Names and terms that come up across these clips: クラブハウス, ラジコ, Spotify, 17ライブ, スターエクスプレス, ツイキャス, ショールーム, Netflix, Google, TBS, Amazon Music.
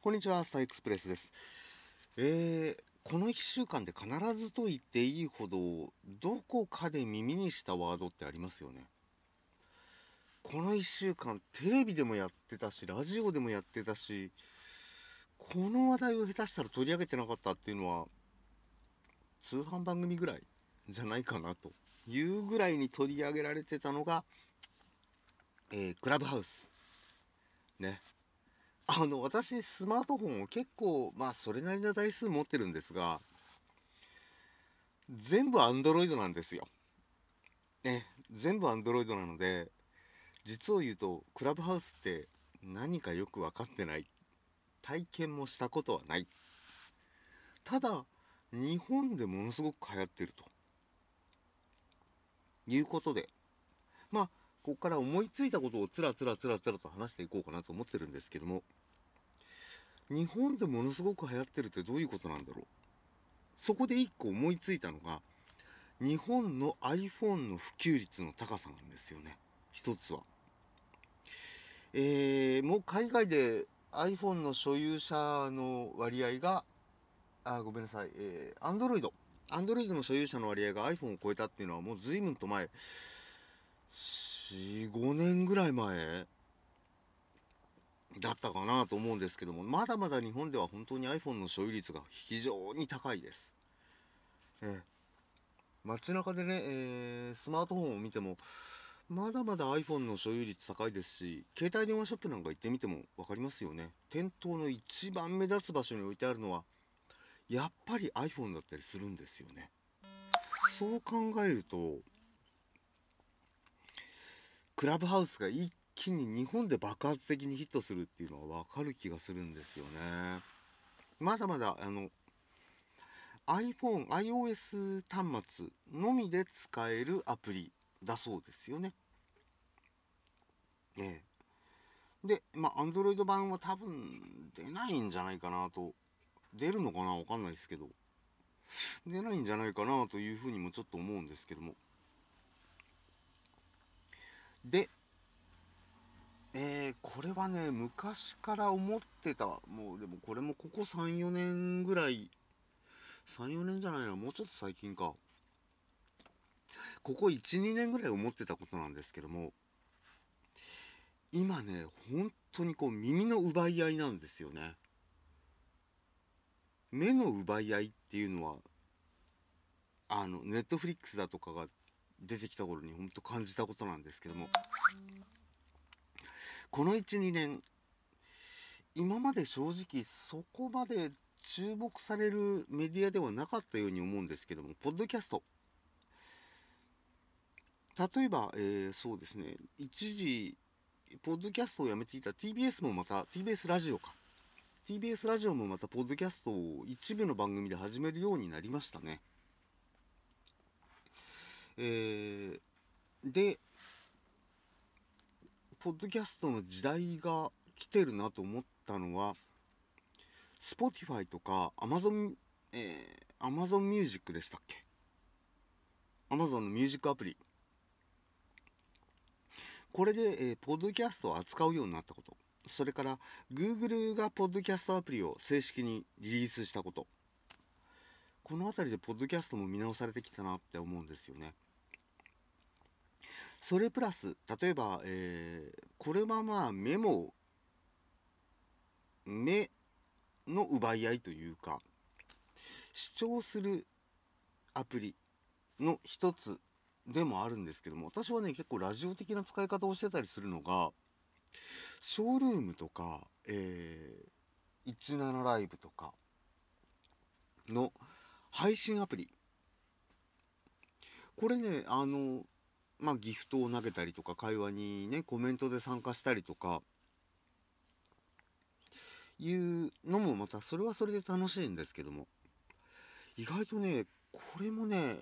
こんにちは、スターエクスプレスです。この1週間で必ずと言っていいほどどこかで耳にしたワードってありますよね。この1週間テレビでもやってたし、ラジオでもやってたし、この話題を下手したら取り上げてなかったっていうのは通販番組ぐらいじゃないかなというぐらいに取り上げられてたのが、クラブハウスね。私スマートフォンを結構それなりの台数持ってるんですが、全部 Android なんですよ、ね、全部 Android なので、実を言うとクラブハウスって何かよく分かってない、体験もしたことはない。ただ日本でものすごく流行ってるということで、ここから思いついたことをつらつらと話していこうかなと思ってるんですけども、日本でものすごく流行ってるってどういうことなんだろう。そこで1個思いついたのが、日本の iPhone の普及率の高さなんですよね。一つは、もう海外で iPhone の所有者の割合がAndroid の所有者の割合が iPhone を超えたっていうのはもう随分と前、4,5 年ぐらい前だったかなと思うんですけども、まだまだ日本では本当に iPhone の所有率が非常に高いです。街中でね、スマートフォンを見てもまだまだ iPhone の所有率高いですし、携帯電話ショップなんか行ってみても分かりますよね。店頭の一番目立つ場所に置いてあるのはやっぱり iPhone だったりするんですよね。そう考えるとクラブハウスが一気に日本で爆発的にヒットするっていうのは分かる気がするんですよね。まだまだiPhone、iOS 端末のみで使えるアプリだそうですよね。で、Android 版は多分出ないんじゃないかなと、出るのかな分かんないですけど、出ないんじゃないかなというふうにもちょっと思うんですけども。で、これはね、昔から思ってた、これもここ 3,4 年ぐらい、3,4 年じゃないな、もうちょっと最近か、ここ 1,2 年ぐらい思ってたことなんですけども、今ね、本当にこう耳の奪い合いなんですよね。目の奪い合いっていうのは、Netflix だとかが出てきた頃に本当感じたことなんですけども、この 1,2 年今まで正直そこまで注目されるメディアではなかったように思うんですけども、ポッドキャスト、例えば、そうですね、一時ポッドキャストをやめていた TBS もまた TBS ラジオもまたポッドキャストを一部の番組で始めるようになりましたね。で、ポッドキャストの時代が来てるなと思ったのは、Spotify とか Amazon Music でしたっけ？ Amazon のミュージックアプリ。これで、ポッドキャストを扱うようになったこと。それから、Google がポッドキャストアプリを正式にリリースしたこと。このあたりでポッドキャストも見直されてきたなって思うんですよね。それプラス、例えば、これは目の奪い合いというか、視聴するアプリの一つでもあるんですけども、私はね、結構ラジオ的な使い方をしてたりするのが、ショールームとか、17ライブとかの配信アプリ。これね、ギフトを投げたりとか、会話にね、コメントで参加したりとかいうのもまたそれはそれで楽しいんですけども、意外とね、これもね、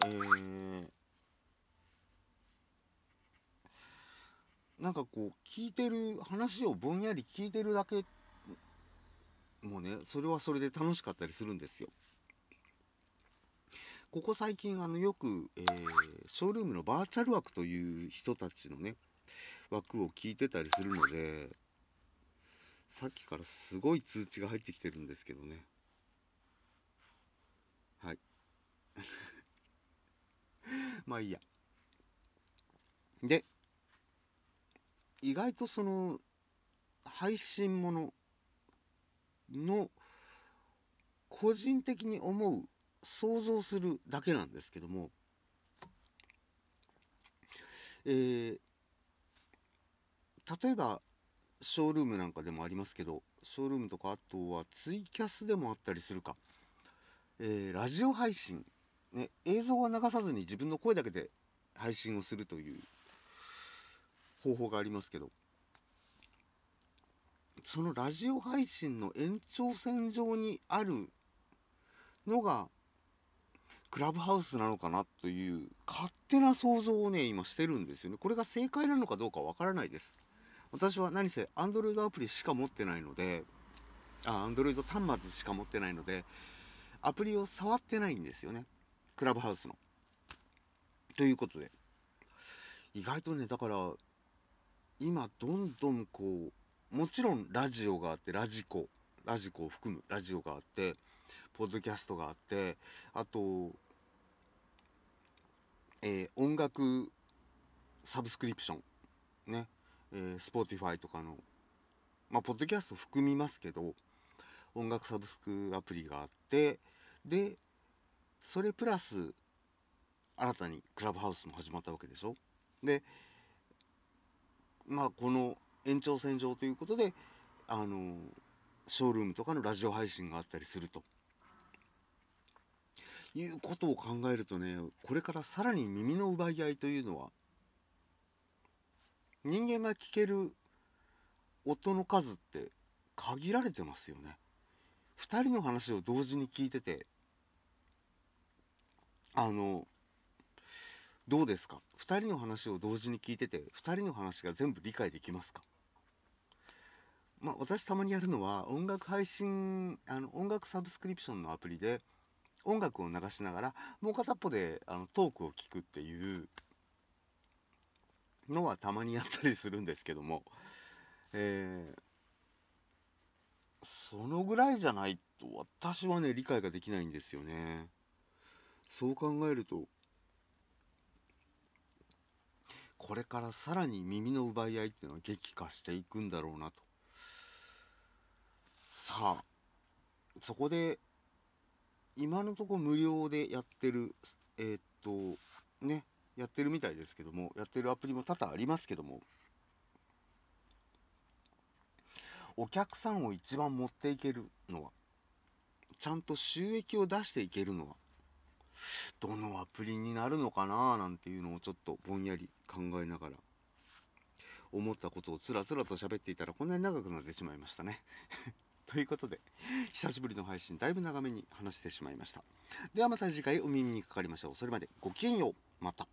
なんかこう聞いてる話をぼんやり聞いてるだけもね、それはそれで楽しかったりするんですよ。ここ最近よく、ショールームのバーチャル枠という人たちのね、枠を聞いてたりするので、さっきからすごい通知が入ってきてるんですけどね。はいまあいいや。で、意外とその配信ものの個人的に思う、想像するだけなんですけども、例えばショールームなんかでもありますけど、ショールームとか、あとはツイキャスでもあったりするか、ラジオ配信、ね、映像は流さずに自分の声だけで配信をするという方法がありますけど、そのラジオ配信の延長線上にあるのがクラブハウスなのかなという勝手な想像をね、今してるんですよね。これが正解なのかどうかわからないです。私は何せ Android アプリしか持ってないので、Android 端末しか持ってないので、アプリを触ってないんですよね、クラブハウスの。ということで、意外とね、だから今どんどんこう、もちろんラジオがあって、ラジコを含むラジオがあって、ポッドキャストがあって、あと、音楽サブスクリプションね、Spotify とかの、まあポッドキャスト含みますけど、音楽サブスクアプリがあって、でそれプラス新たにクラブハウスも始まったわけでしょ。で、まあこの延長線上ということで、ショールームとかのラジオ配信があったりするということを考えるとね、これからさらに耳の奪い合いというのは、人間が聞ける音の数って限られてますよね。2人の話を同時に聞いてて、どうですか？2人の話を同時に聞いてて、2人の話が全部理解できますか？まあ、私たまにやるのは、音楽配信、音楽サブスクリプションのアプリで音楽を流しながら、もう片っぽでトークを聞くっていうのはたまにやったりするんですけども、そのぐらいじゃないと私はね、理解ができないんですよね。そう考えると、これからさらに耳の奪い合いっていうのは激化していくんだろうなと。さあ、そこで今のところ無料でやってる、ね、やってるみたいですけども、やってるアプリも多々ありますけども、お客さんを一番持っていけるのは、ちゃんと収益を出していけるのはどのアプリになるのかななんていうのを、ちょっとぼんやり考えながら、思ったことをつらつらと喋っていたら、こんなに長くなってしまいましたねということで、久しぶりの配信、だいぶ長めに話してしまいました。ではまた次回お耳にかかりましょう。それまでごきげんよう。また。